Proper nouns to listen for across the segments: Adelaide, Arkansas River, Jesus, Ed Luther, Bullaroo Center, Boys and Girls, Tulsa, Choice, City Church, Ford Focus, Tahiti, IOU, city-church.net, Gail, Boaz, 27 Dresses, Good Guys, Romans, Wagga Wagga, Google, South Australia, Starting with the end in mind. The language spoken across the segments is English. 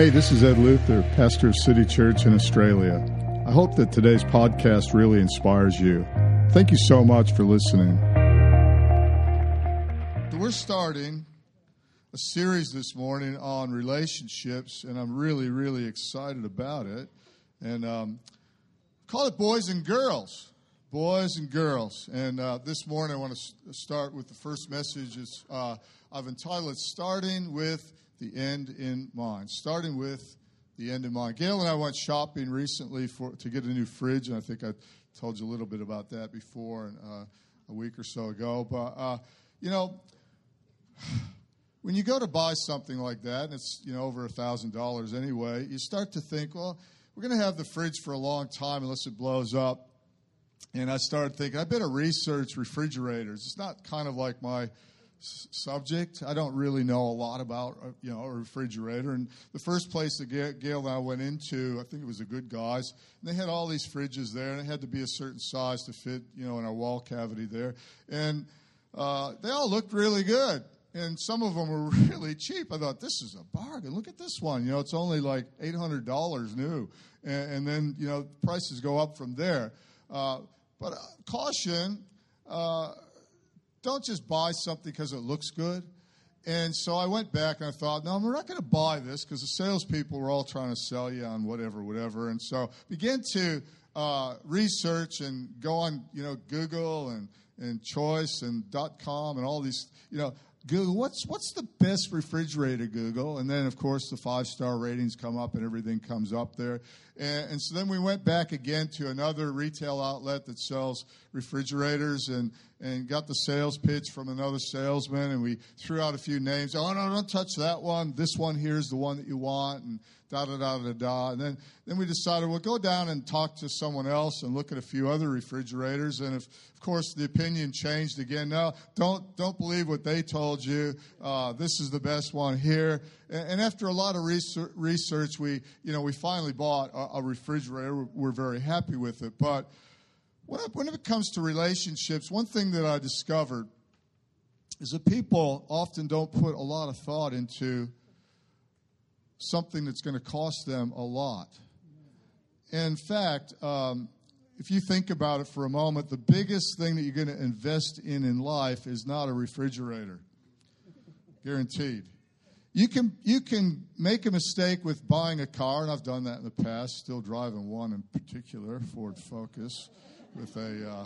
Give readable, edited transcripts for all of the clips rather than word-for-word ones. Hey, this is Ed Luther, pastor of City Church in Australia. I hope that today's podcast really inspires you. Thank you so much for listening. We're starting a series this morning on relationships, and I'm really, really excited about it. And call it Boys and Girls. Boys and Girls. And this morning I want to start with the first message. I've entitled Starting with the End in Mind. Starting with the end in mind. Gail and I went shopping recently to get a new fridge, and I think I told you a little bit about that before, and a week or so ago. But, when you go to buy something like that, and it's, over $1,000 anyway, you start to think, well, we're going to have the fridge for a long time unless it blows up. And I started thinking, I better research refrigerators. It's not kind of like my subject. I don't really know a lot about, a refrigerator. And the first place that Gail and I went into, I think it was a Good Guys, and they had all these fridges there, and it had to be a certain size to fit, in our wall cavity there. And they all looked really good, and some of them were really cheap. I thought, this is a bargain. Look at this one. It's only like $800 new, and then, prices go up from there. But caution, don't just buy something because it looks good. And so I went back and I thought, no, we're not going to buy this because the salespeople were all trying to sell you on whatever. And so began to research and go on, Google and Choice and .com and all these, Google, what's the best refrigerator, Google? And then, of course, the 5-star ratings come up and everything comes up there. And so then we went back again to another retail outlet that sells refrigerators and got the sales pitch from another salesman, and we threw out a few names. Oh, no, don't touch that one. This one here is the one that you want, and da-da-da-da-da. And then we decided we'll go down and talk to someone else and look at a few other refrigerators. And, of course, the opinion changed again. No, don't believe what they told you. This is the best one here. And after a lot of research, we finally bought a refrigerator. We're very happy with it. But when it comes to relationships, one thing that I discovered is that people often don't put a lot of thought into something that's going to cost them a lot. In fact, if you think about it for a moment, the biggest thing that you're going to invest in life is not a refrigerator. Guaranteed. You can make a mistake with buying a car, and I've done that in the past, still driving one in particular, Ford Focus, with a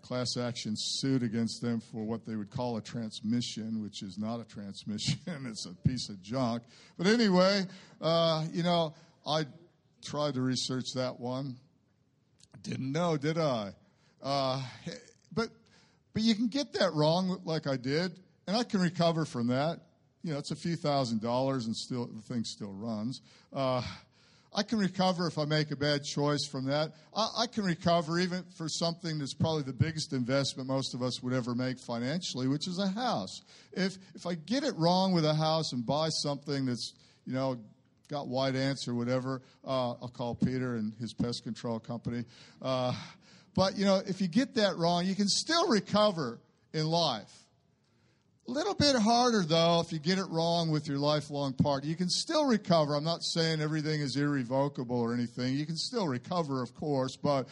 class action suit against them for what they would call a transmission, which is not a transmission. It's a piece of junk. But anyway, I tried to research that one. Didn't know, did I? But you can get that wrong like I did, and I can recover from that. It's a few $1,000s and still the thing still runs. I can recover if I make a bad choice from that. I can recover even for something that's probably the biggest investment most of us would ever make financially, which is a house. If I get it wrong with a house and buy something that's, got white ants or whatever, I'll call Peter and his pest control company. But if you get that wrong, you can still recover in life. A little bit harder, though, if you get it wrong with your lifelong partner. You can still recover. I'm not saying everything is irrevocable or anything. You can still recover, of course, but,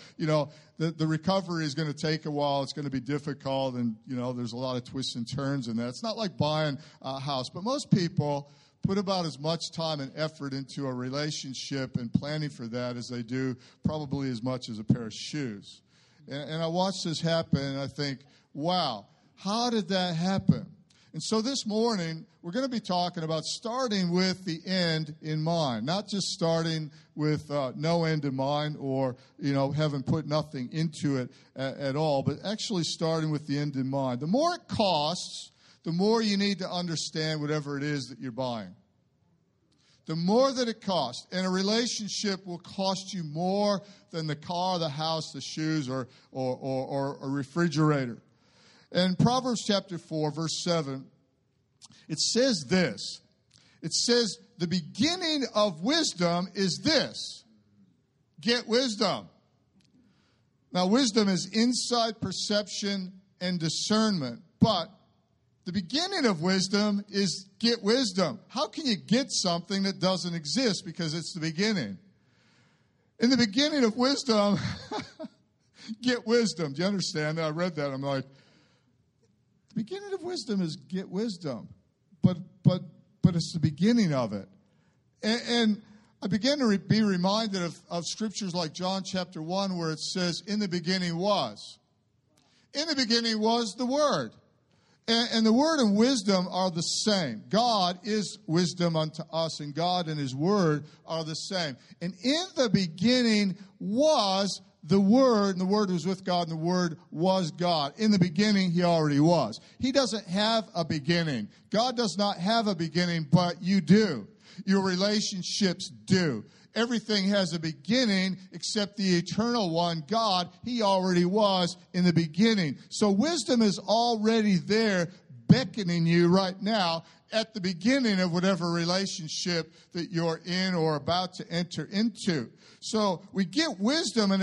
the recovery is going to take a while. It's going to be difficult, and, there's a lot of twists and turns in that. It's not like buying a house, but most people put about as much time and effort into a relationship and planning for that as they do probably as much as a pair of shoes. And I watched this happen, and I think, wow, how did that happen? And so this morning, we're going to be talking about starting with the end in mind, not just starting with no end in mind or, having put nothing into it at all, but actually starting with the end in mind. The more it costs, the more you need to understand whatever it is that you're buying. The more that it costs, and a relationship will cost you more than the car, the house, the shoes, or a refrigerator. In Proverbs chapter 4, verse 7, it says this. It says, the beginning of wisdom is this. Get wisdom. Now, wisdom is insight, perception, and discernment. But The beginning of wisdom is get wisdom. How can you get something that doesn't exist because it's the beginning? In the beginning of wisdom, get wisdom. Do you understand that? I read that. I'm like, the beginning of wisdom is get wisdom. But it's the beginning of it. And I began to be reminded of scriptures like John chapter 1 where it says, in the beginning was. In the beginning was the Word. And the Word and wisdom are the same. God is wisdom unto us, and God and His Word are the same. And in the beginning was the Word, and the Word was with God, and the Word was God. In the beginning, He already was. He doesn't have a beginning. God does not have a beginning, but you do. Your relationships do. Everything has a beginning except the eternal one, God. He already was in the beginning. So wisdom is already there beckoning you right now at the beginning of whatever relationship that you're in or about to enter into. So we get wisdom and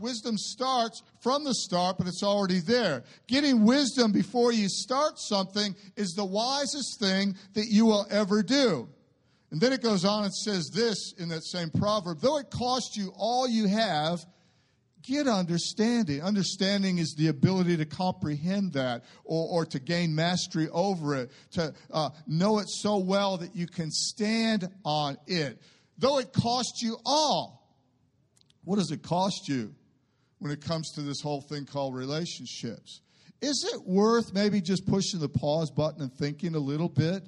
wisdom starts from the start, but it's already there. Getting wisdom before you start something is the wisest thing that you will ever do. And then it goes on and says this in that same proverb, though it cost you all you have, get understanding. Understanding is the ability to comprehend that or to gain mastery over it, to know it so well that you can stand on it. Though it cost you all, what does it cost you when it comes to this whole thing called relationships? Is it worth maybe just pushing the pause button and thinking a little bit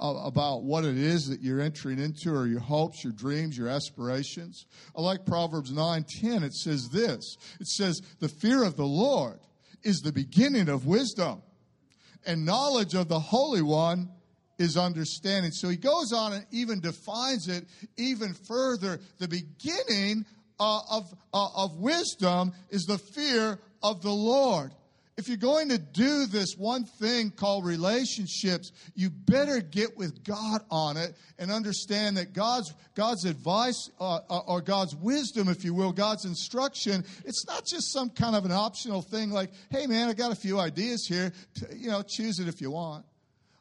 about what it is that you're entering into, or your hopes, your dreams, your aspirations? I like Proverbs 9:10. It says this. It says, the fear of the Lord is the beginning of wisdom, and knowledge of the Holy One is understanding. So he goes on and even defines it even further. The beginning of wisdom is the fear of the Lord. If you're going to do this one thing called relationships, you better get with God on it and understand that God's advice or God's wisdom, if you will, God's instruction, it's not just some kind of an optional thing like, hey, man, I got a few ideas here. Choose it if you want.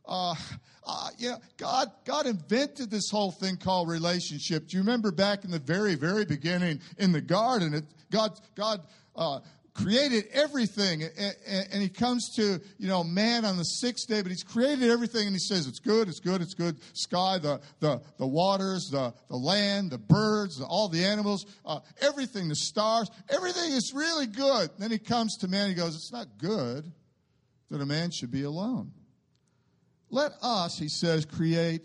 God invented this whole thing called relationship. Do you remember back in the very, very beginning in the garden, God created everything, and he comes to, man on the sixth day, but he's created everything, and he says, it's good, it's good, it's good. Sky, the waters, the land, the birds, all the animals, everything, the stars, everything is really good. Then he comes to man, he goes, it's not good that a man should be alone. Let us, he says, create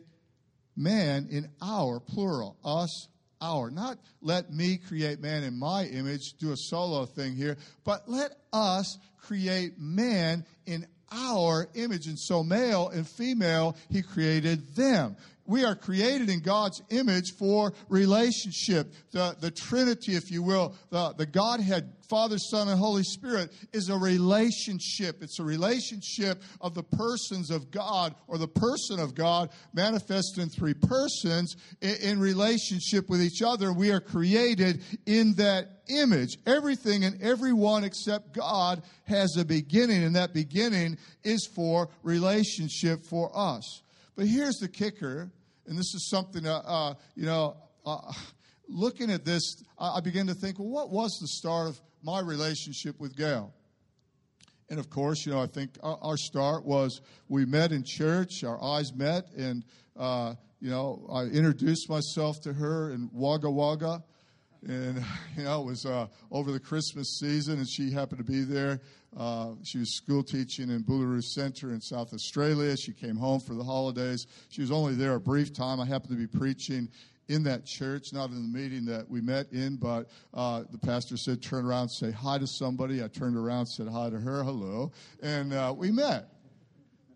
man in our, plural, us, not let me create man in my image, do a solo thing here, but let us create man in our image. And so male and female, he created them. We are created in God's image for relationship. The Trinity, if you will, the Godhead, Father, Son, and Holy Spirit is a relationship. It's a relationship of the persons of God, or the person of God manifested in three persons in relationship with each other. We are created in that image. Everything and everyone except God has a beginning, and that beginning is for relationship for us. But here's the kicker, and this is something, looking at this, I began to think, well, what was the start of my relationship with Gail? And, of course, I think our start was we met in church, our eyes met, and, I introduced myself to her in Wagga Wagga. And, it was over the Christmas season, and she happened to be there. She was school teaching in Bullaroo Center in South Australia. She came home for the holidays. She was only there a brief time. I happened to be preaching in that church, not in the meeting that we met in, but the pastor said, turn around and say hi to somebody. I turned around, said hi to her, hello, and we met.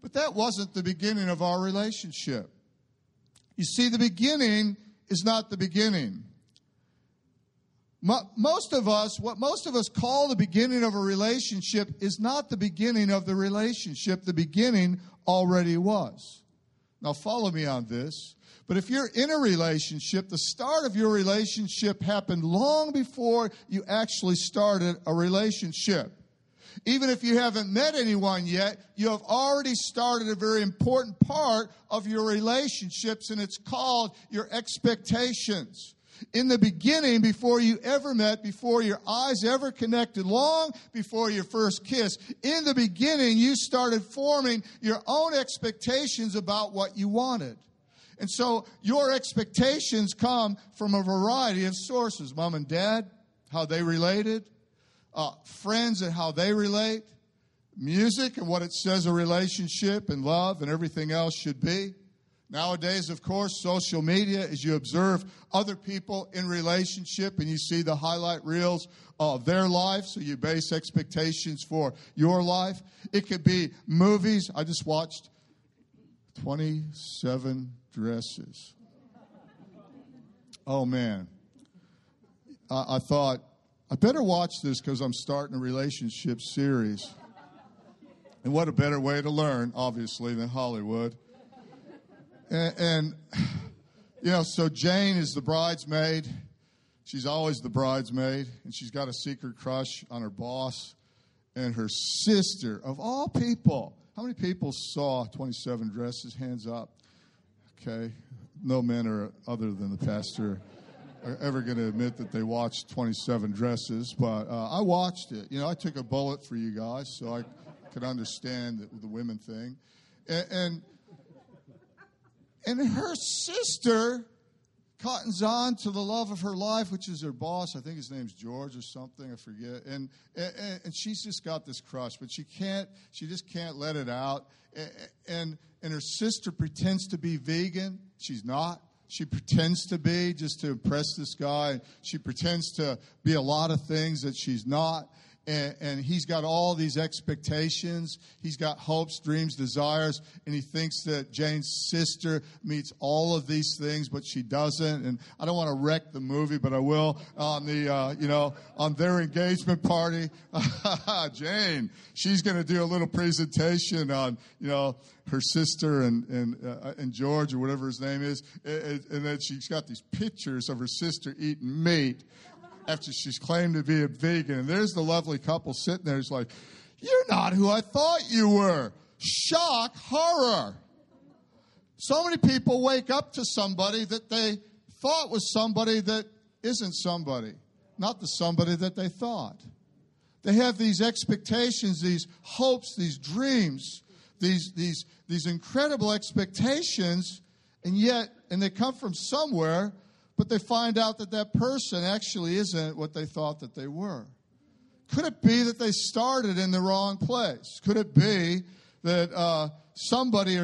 But that wasn't the beginning of our relationship. You see, the beginning is not the beginning. What most of us call the beginning of a relationship is not the beginning of the relationship. The beginning already was. Now, follow me on this. But if you're in a relationship, the start of your relationship happened long before you actually started a relationship. Even if you haven't met anyone yet, you have already started a very important part of your relationships, and it's called your expectations. In the beginning, before you ever met, before your eyes ever connected, long before your first kiss, in the beginning, you started forming your own expectations about what you wanted. And so your expectations come from a variety of sources. Mom and dad, how they related, friends and how they relate, music and what it says a relationship and love and everything else should be. Nowadays, of course, social media, as you observe other people in relationship and you see the highlight reels of their life, so you base expectations for your life. It could be movies. I just watched 27 Dresses. Oh, man. I thought, I better watch this because I'm starting a relationship series. And what a better way to learn, obviously, than Hollywood. And, you know, so Jane is the bridesmaid. She's always the bridesmaid. And she's got a secret crush on her boss and her sister, of all people. How many people saw 27 Dresses? Hands up. Okay. No men are, other than the pastor, are ever going to admit that they watched 27 Dresses. But I watched it. You know, I took a bullet for you guys, so I could understand the women thing. And her sister cottons on to the love of her life, which is her boss. I think his name's George or something. I forget. And she's just got this crush, but she can't. She just can't let it out. And her sister pretends to be vegan. She's not. She pretends to be just to impress this guy. She pretends to be a lot of things that she's not. And he's got all these expectations. He's got hopes, dreams, desires, and he thinks that Jane's sister meets all of these things, but she doesn't. And I don't want to wreck the movie, but I will on the on their engagement party. Jane, she's going to do a little presentation on her sister and George or whatever his name is, and then she's got these pictures of her sister eating meat. After she's claimed to be a vegan. And there's the lovely couple sitting there. It's like, you're not who I thought you were. Shock, horror. So many people wake up to somebody that they thought was somebody that isn't somebody. Not the somebody that they thought. They have these expectations, these hopes, these dreams, these incredible expectations. And yet, and they come from somewhere, but they find out that that person actually isn't what they thought that they were. Could it be that they started in the wrong place? Could it be that somebody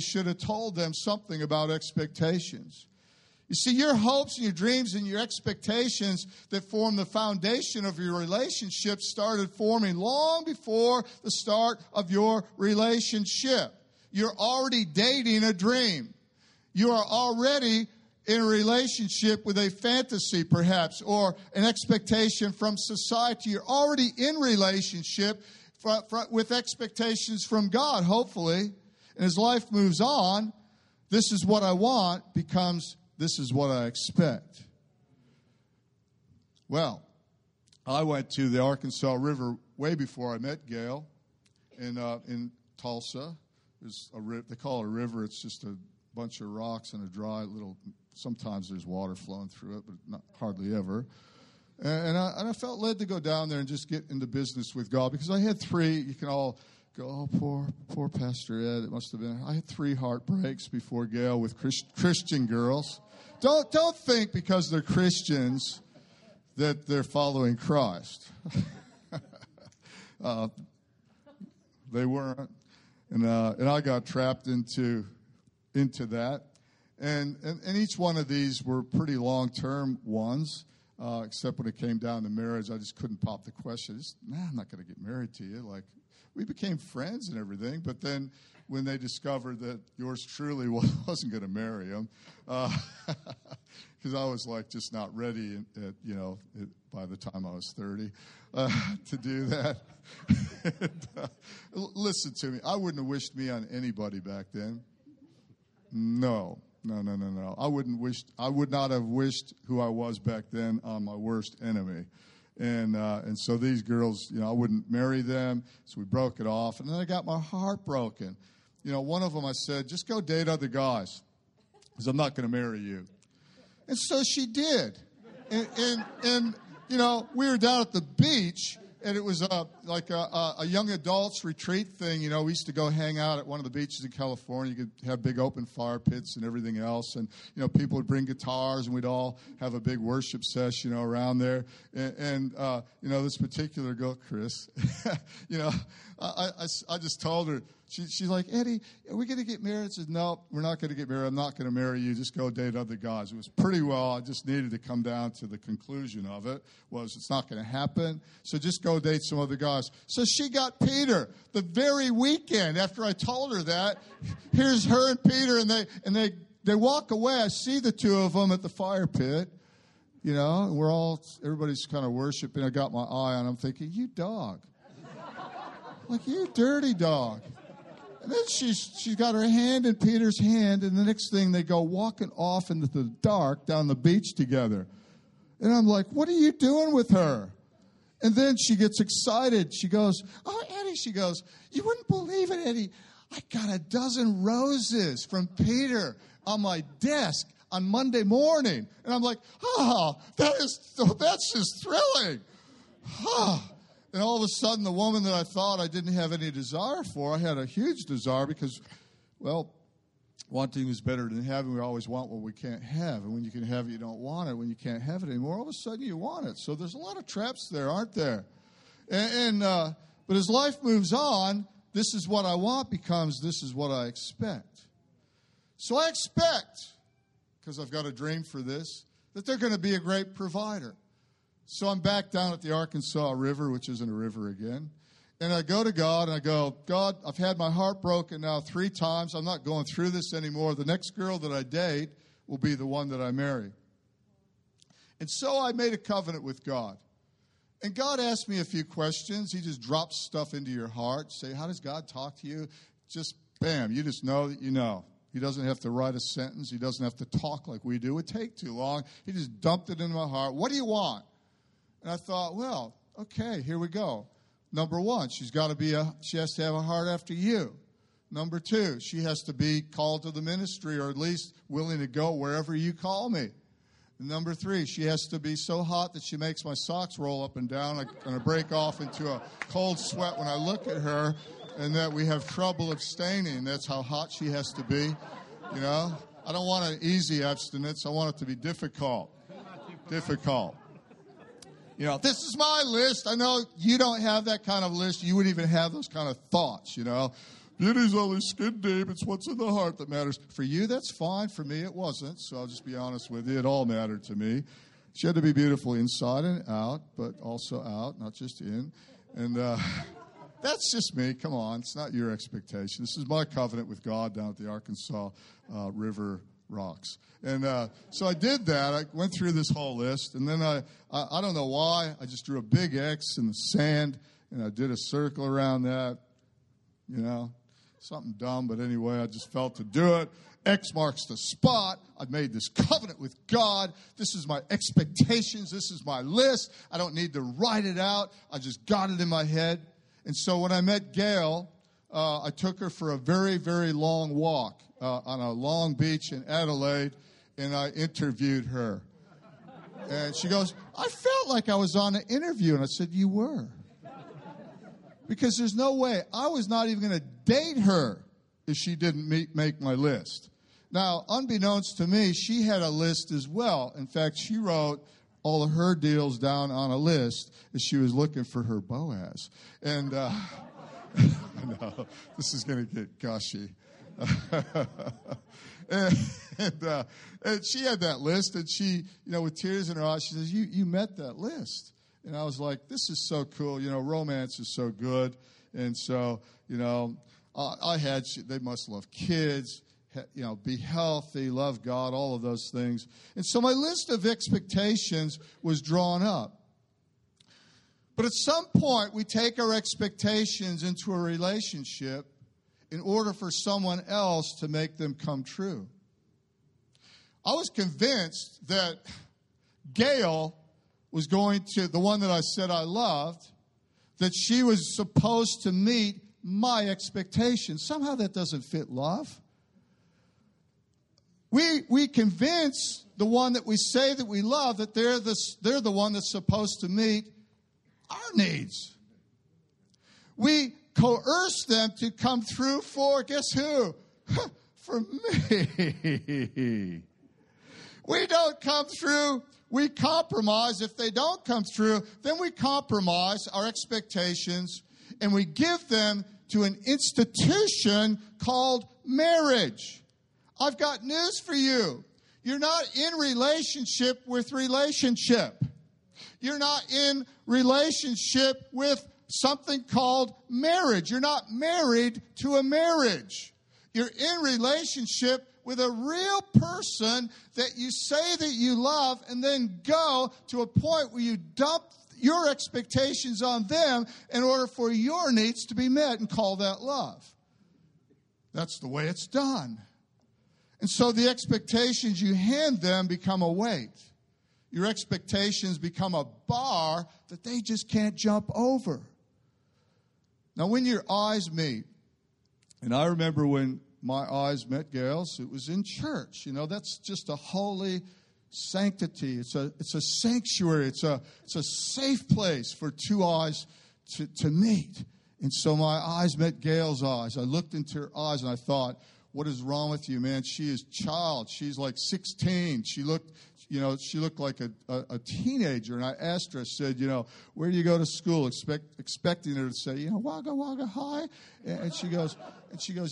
should have told them something about expectations? You see, your hopes and your dreams and your expectations that form the foundation of your relationship started forming long before the start of your relationship. You're already dating a dream. You are already in a relationship with a fantasy, perhaps, or an expectation from society. You're already in relationship with expectations from God, hopefully. And as life moves on, this is what I want becomes this is what I expect. Well, I went to the Arkansas River way before I met Gail in Tulsa. There's they call it a river. It's just a bunch of rocks and a dry little... Sometimes there's water flowing through it, but not hardly ever. And I felt led to go down there and just get into business with God because I had three. You can all go, oh, poor Pastor Ed. It must have been. I had three heartbreaks before Gail with Christian girls. Don't think because they're Christians that they're following Christ. They weren't, and I got trapped into that. And each one of these were pretty long-term ones, except when it came down to marriage. I just couldn't pop the question. I'm not going to get married to you. Like, we became friends and everything, but then when they discovered that yours truly wasn't going to marry him, because I was, like, just not ready, by the time I was 30, to do that. Listen to me. I wouldn't have wished me on anybody back then. No. I would not have wished who I was back then on my worst enemy. And so these girls, you know, I wouldn't marry them, so we broke it off. And then I got my heart broken. You know, one of them I said, just go date other guys, because I'm not going to marry you. And so she did. And you know, we were down at the beach, and it was like a young adults retreat thing. You know, we used to go hang out at one of the beaches in California. You could have big open fire pits and everything else. And, you know, people would bring guitars, and we'd all have a big worship session, you know, around there. And you know, this particular girl, Chris, you know, I just told her, she's like, Eddie, are we going to get married? I said, no, we're not going to get married. I'm not going to marry you. Just go date other guys. It was pretty well. I just needed to come down to the conclusion of it was it's not going to happen. So just go date some other guys. So she got Peter the very weekend after I told her that. Here's her and Peter, and they walk away. I see the two of them at the fire pit. You know, everybody's kind of worshiping. I got my eye on. I'm thinking, you dog. Like, you dirty dog. And then she's got her hand in Peter's hand, and the next thing they go walking off into the dark down the beach together. And I'm like, what are you doing with her? And then she gets excited. She goes, oh, Eddie, she goes, you wouldn't believe it, Eddie. I got a dozen roses from Peter on my desk on Monday morning. And I'm like, oh, that's just thrilling. Oh. And all of a sudden, the woman that I thought I didn't have any desire for, I had a huge desire because, well, wanting is better than having. We always want what we can't have. And when you can have it, you don't want it. When you can't have it anymore, all of a sudden you want it. So there's a lot of traps there, aren't there? And but as life moves on, this is what I want becomes this is what I expect. So I expect, because I've got a dream for this, that they're going to be a great provider. So I'm back down at the Arkansas River, which isn't a river again. And I go to God, and I go, God, I've had my heart broken now 3 times. I'm not going through this anymore. The next girl that I date will be the one that I marry. And so I made a covenant with God. And God asked me a few questions. He just drops stuff into your heart. Say, how does God talk to you? Just, bam, you just know that you know. He doesn't have to write a sentence. He doesn't have to talk like we do. It would take too long. He just dumped it into my heart. What do you want? And I thought, well, okay, here we go. Number 1, she has to have a heart after you. Number 2, she has to be called to the ministry or at least willing to go wherever you call me. And number 3, she has to be so hot that she makes my socks roll up and down and I break off into a cold sweat when I look at her, and that we have trouble abstaining. That's how hot she has to be, you know. I don't want an easy abstinence. I want it to be difficult. Difficult. You know, this is my list. I know you don't have that kind of list. You wouldn't even have those kind of thoughts, you know. Beauty's only skin deep. It's what's in the heart that matters. For you, that's fine. For me, it wasn't. So I'll just be honest with you. It all mattered to me. She had to be beautiful inside and out, but also out, not just in. And that's just me. Come on. It's not your expectation. This is my covenant with God down at the Arkansas River Rocks. And so I did that. I went through this whole list, and then I don't know why, I just drew a big X in the sand, and I did a circle around that, you know, something dumb, but anyway, I just felt to do it. X marks the spot. I've made this covenant with God. This is my expectations. This is my list. I don't need to write it out. I just got it in my head. And so when I met Gail, I took her for a very, very long walk on a long beach in Adelaide, and I interviewed her. And she goes, I felt like I was on an interview. And I said, you were. Because there's no way. I was not even going to date her if she didn't make my list. Now, unbeknownst to me, she had a list as well. In fact, she wrote all of her deals down on a list as she was looking for her Boaz. And no, this is going to get gushy. And she had that list, and she, you know, with tears in her eyes, she says, you met that list. And I was like, this is so cool. You know, romance is so good. And so, you know, they must love kids, you know, be healthy, love God, all of those things. And so my list of expectations was drawn up. But at some point, we take our expectations into a relationship in order for someone else to make them come true. I was convinced that Gail was going to, the one that I said I loved, that she was supposed to meet my expectations. Somehow that doesn't fit love. We convince the one that we say that we love that they're the one that's supposed to meet our needs. We coerce them to come through for, guess who? For me. We don't come through. We compromise. If they don't come through, then we compromise our expectations and we give them to an institution called marriage. I've got news for you. You're not in relationship with relationship. You're not in relationship with something called marriage. You're not married to a marriage. You're in relationship with a real person that you say that you love and then go to a point where you dump your expectations on them in order for your needs to be met and call that love. That's the way it's done. And so the expectations you hand them become a weight. Your expectations become a bar that they just can't jump over. Now, when your eyes meet, and I remember when my eyes met Gail's, it was in church. You know, that's just a holy sanctity. It's a sanctuary. It's a safe place for two eyes to meet. And so my eyes met Gail's eyes. I looked into her eyes and I thought, what is wrong with you, man? She is child. She's like 16. She looked like a teenager. And I asked her, I said, you know, where do you go to school? Expecting her to say, you know, Wagga Wagga High. And she goes,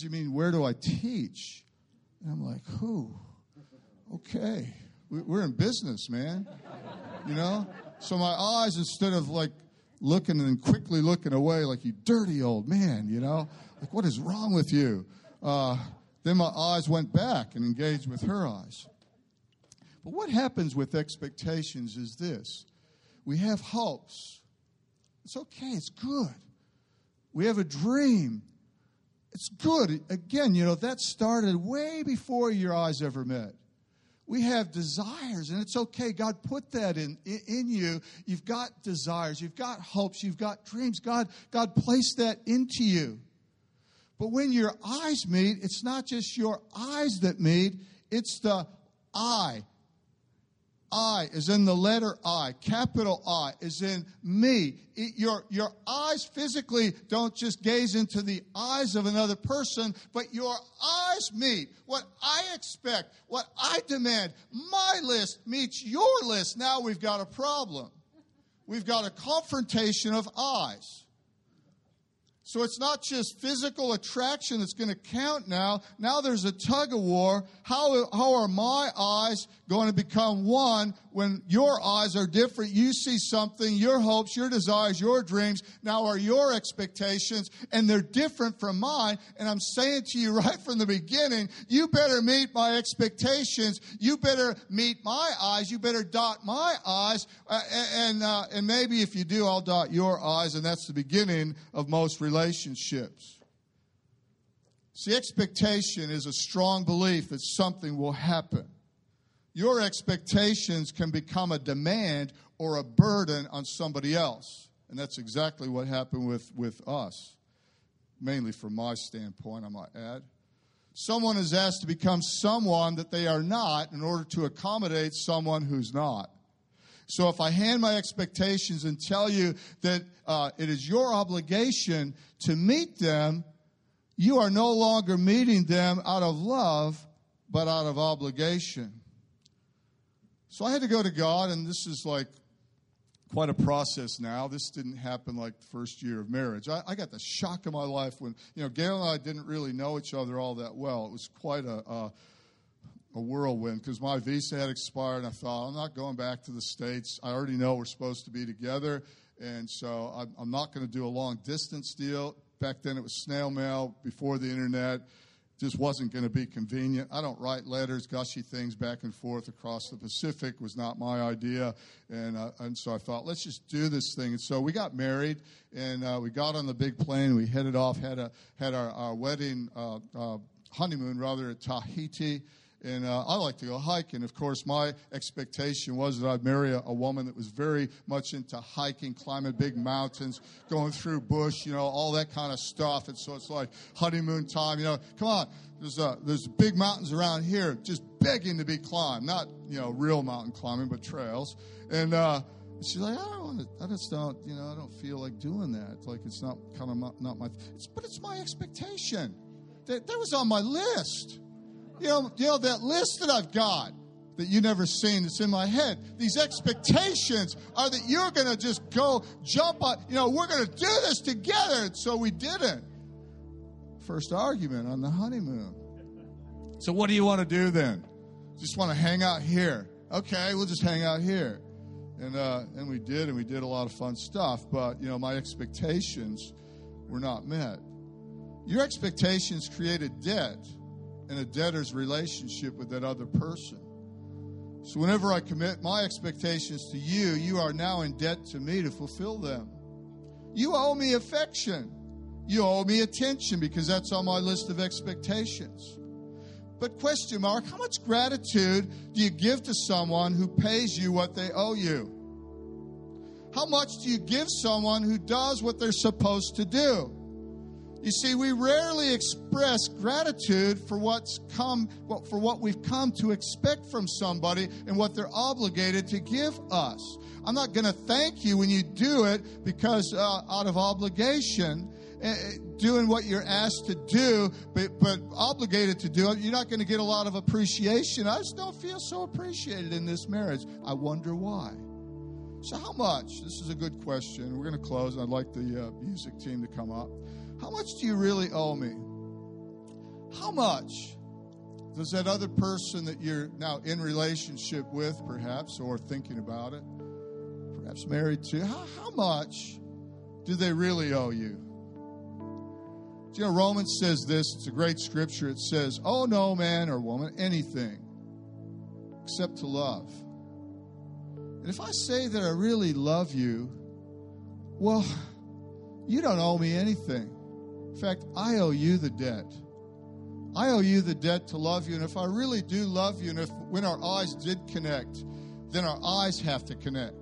you mean where do I teach? And I'm like, who? Okay. We're in business, man. You know? So my eyes, instead of like looking and quickly looking away like you dirty old man, you know, like what is wrong with you? Then my eyes went back and engaged with her eyes. But what happens with expectations is this. We have hopes. It's okay. It's good. We have a dream. It's good. Again, you know, that started way before your eyes ever met. We have desires, and it's okay. God put that in you. You've got desires. You've got hopes. You've got dreams. God placed that into you. But when your eyes meet, it's not just your eyes that meet. It's the I. I is in the letter I. Capital I is in me. Your eyes physically don't just gaze into the eyes of another person, but your eyes meet. What I expect, what I demand, my list meets your list. Now we've got a problem. We've got a confrontation of eyes. So it's not just physical attraction that's going to count now. Now there's a tug-of-war. How are my eyes going to become one when your eyes are different? You see something, your hopes, your desires, your dreams, now are your expectations, and they're different from mine. And I'm saying to you right from the beginning, you better meet my expectations. You better meet my eyes. You better dot my eyes. And maybe if you do, I'll dot your eyes, and that's the beginning of most relationships. See, expectation is a strong belief that something will happen. Your expectations can become a demand or a burden on somebody else. And that's exactly what happened with us, mainly from my standpoint, I might add. Someone is asked to become someone that they are not in order to accommodate someone who's not. So if I hand my expectations and tell you that it is your obligation to meet them, you are no longer meeting them out of love, but out of obligation. So I had to go to God, and this is like quite a process now. This didn't happen like the first year of marriage. I got the shock of my life when, you know, Gail and I didn't really know each other all that well. It was quite a whirlwind because my visa had expired, and I thought, I'm not going back to the States. I already know we're supposed to be together, and so I'm not going to do a long-distance deal. Back then it was snail mail before the Internet. Just wasn't going to be convenient. I don't write letters, gushy things back and forth across the Pacific was not my idea. And so I thought, let's just do this thing. And so we got married, and we got on the big plane. We headed off, had our wedding honeymoon, rather, at Tahiti. And I like to go hiking. Of course, my expectation was that I'd marry a woman that was very much into hiking, climbing big mountains, going through bush, you know, all that kind of stuff. And so it's like honeymoon time, you know, come on, there's big mountains around here just begging to be climbed. Not, you know, real mountain climbing, but trails. And she's like, I don't feel like doing that. Like, it's not kind of but it's my expectation. That was on my list. You know, that list that I've got that you never seen, it's in my head. These expectations are that you're going to just go jump on, you know, we're going to do this together. And so we didn't. First argument on the honeymoon. So what do you want to do then? Just want to hang out here. Okay, we'll just hang out here. And we did a lot of fun stuff. But, you know, my expectations were not met. Your expectations create a debt in a debtor's relationship with that other person. So whenever I commit my expectations to you, you are now in debt to me to fulfill them. You owe me affection. You owe me attention because that's on my list of expectations. But question mark, how much gratitude do you give to someone who pays you what they owe you? How much do you give someone who does what they're supposed to do? You see, we rarely express gratitude for what we've come to expect from somebody and what they're obligated to give us. I'm not going to thank you when you do it because out of obligation, doing what you're asked to do, but obligated to do it, you're not going to get a lot of appreciation. I just don't feel so appreciated in this marriage. I wonder why. So how much? This is a good question. We're going to close. I'd like the music team to come up. How much do you really owe me? How much does that other person that you're now in relationship with, perhaps, or thinking about it, perhaps married to, how much do they really owe you? Do you know, Romans says this, it's a great scripture. It says, "Oh, no man or woman, anything except to love." And if I say that I really love you, well, you don't owe me anything. In fact, I owe you the debt. I owe you the debt to love you. And if I really do love you, and if when our eyes did connect, then our eyes have to connect.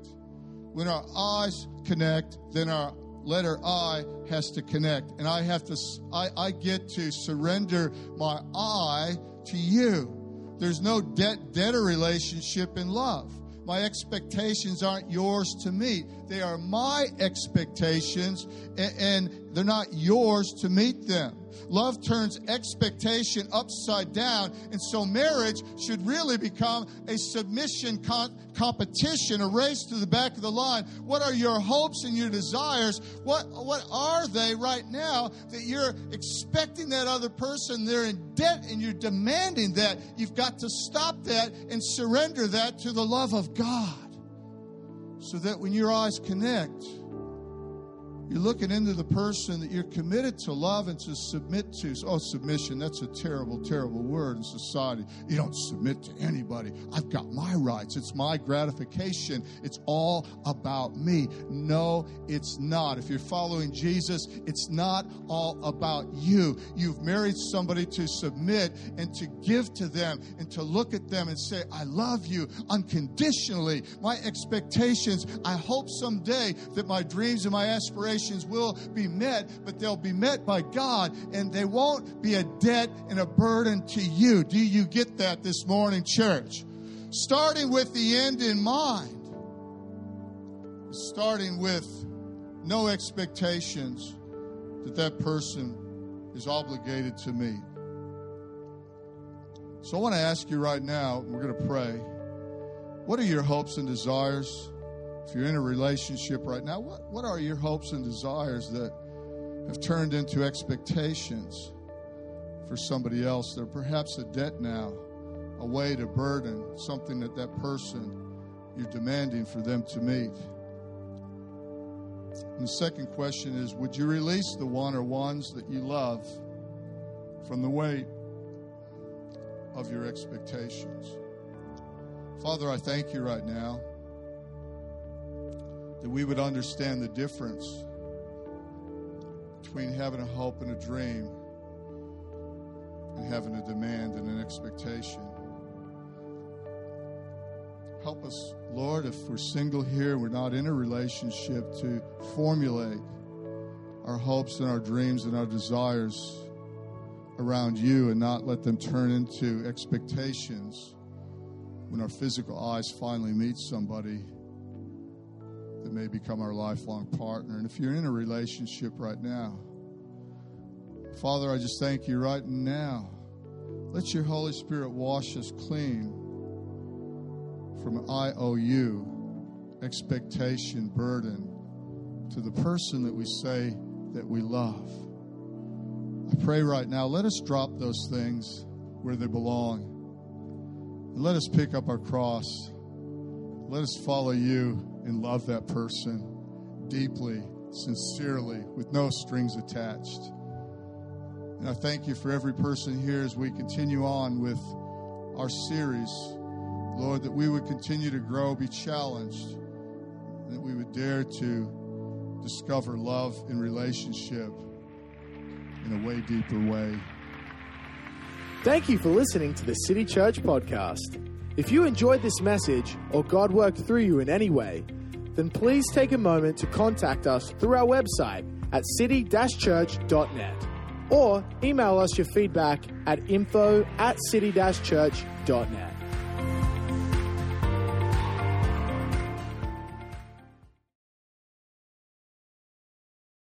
When our eyes connect, then our letter I has to connect. And I have to. I get to surrender my I to you. There's no debt-debtor relationship in love. My expectations aren't yours to meet. They are my expectations, and they're not yours to meet them. Love turns expectation upside down, and so marriage should really become a submission competition, a race to the back of the line. What are your hopes and your desires? What are they right now that you're expecting that other person? They're in debt, and you're demanding that. You've got to stop that and surrender that to the love of God so that when your eyes connect, you're looking into the person that you're committed to love and to submit to. Oh, submission, that's a terrible, terrible word in society. You don't submit to anybody. I've got my rights. It's my gratification. It's all about me. No, it's not. If you're following Jesus, it's not all about you. You've married somebody to submit and to give to them and to look at them and say, I love you unconditionally. My expectations, I hope someday that my dreams and my aspirations will be met, but they'll be met by God, and they won't be a debt and a burden to you. Do you get that this morning, church? Starting with the end in mind. Starting with no expectations that that person is obligated to meet. So I want to ask you right now, we're going to pray, what are your hopes and desires? If you're in a relationship right now, what are your hopes and desires that have turned into expectations for somebody else? They're perhaps a debt now, a weight, a burden, something that person you're demanding for them to meet. And the second question is, would you release the one or ones that you love from the weight of your expectations? Father, I thank you right now that we would understand the difference between having a hope and a dream and having a demand and an expectation. Help us, Lord, if we're single here, we're not in a relationship, to formulate our hopes and our dreams and our desires around you and not let them turn into expectations when our physical eyes finally meet somebody that may become our lifelong partner. And if you're in a relationship right now, Father, I just thank you right now. Let your Holy Spirit wash us clean from IOU, expectation, burden, to the person that we say that we love. I pray right now, let us drop those things where they belong. And let us pick up our cross. Let us follow you and love that person deeply, sincerely, with no strings attached. And I thank you for every person here as we continue on with our series, Lord, that we would continue to grow, be challenged, and that we would dare to discover love in relationship in a way deeper way. Thank you for listening to the City Church Podcast. If you enjoyed this message or God worked through you in any way, then please take a moment to contact us through our website at city-church.net or email us your feedback at info@city-church.net.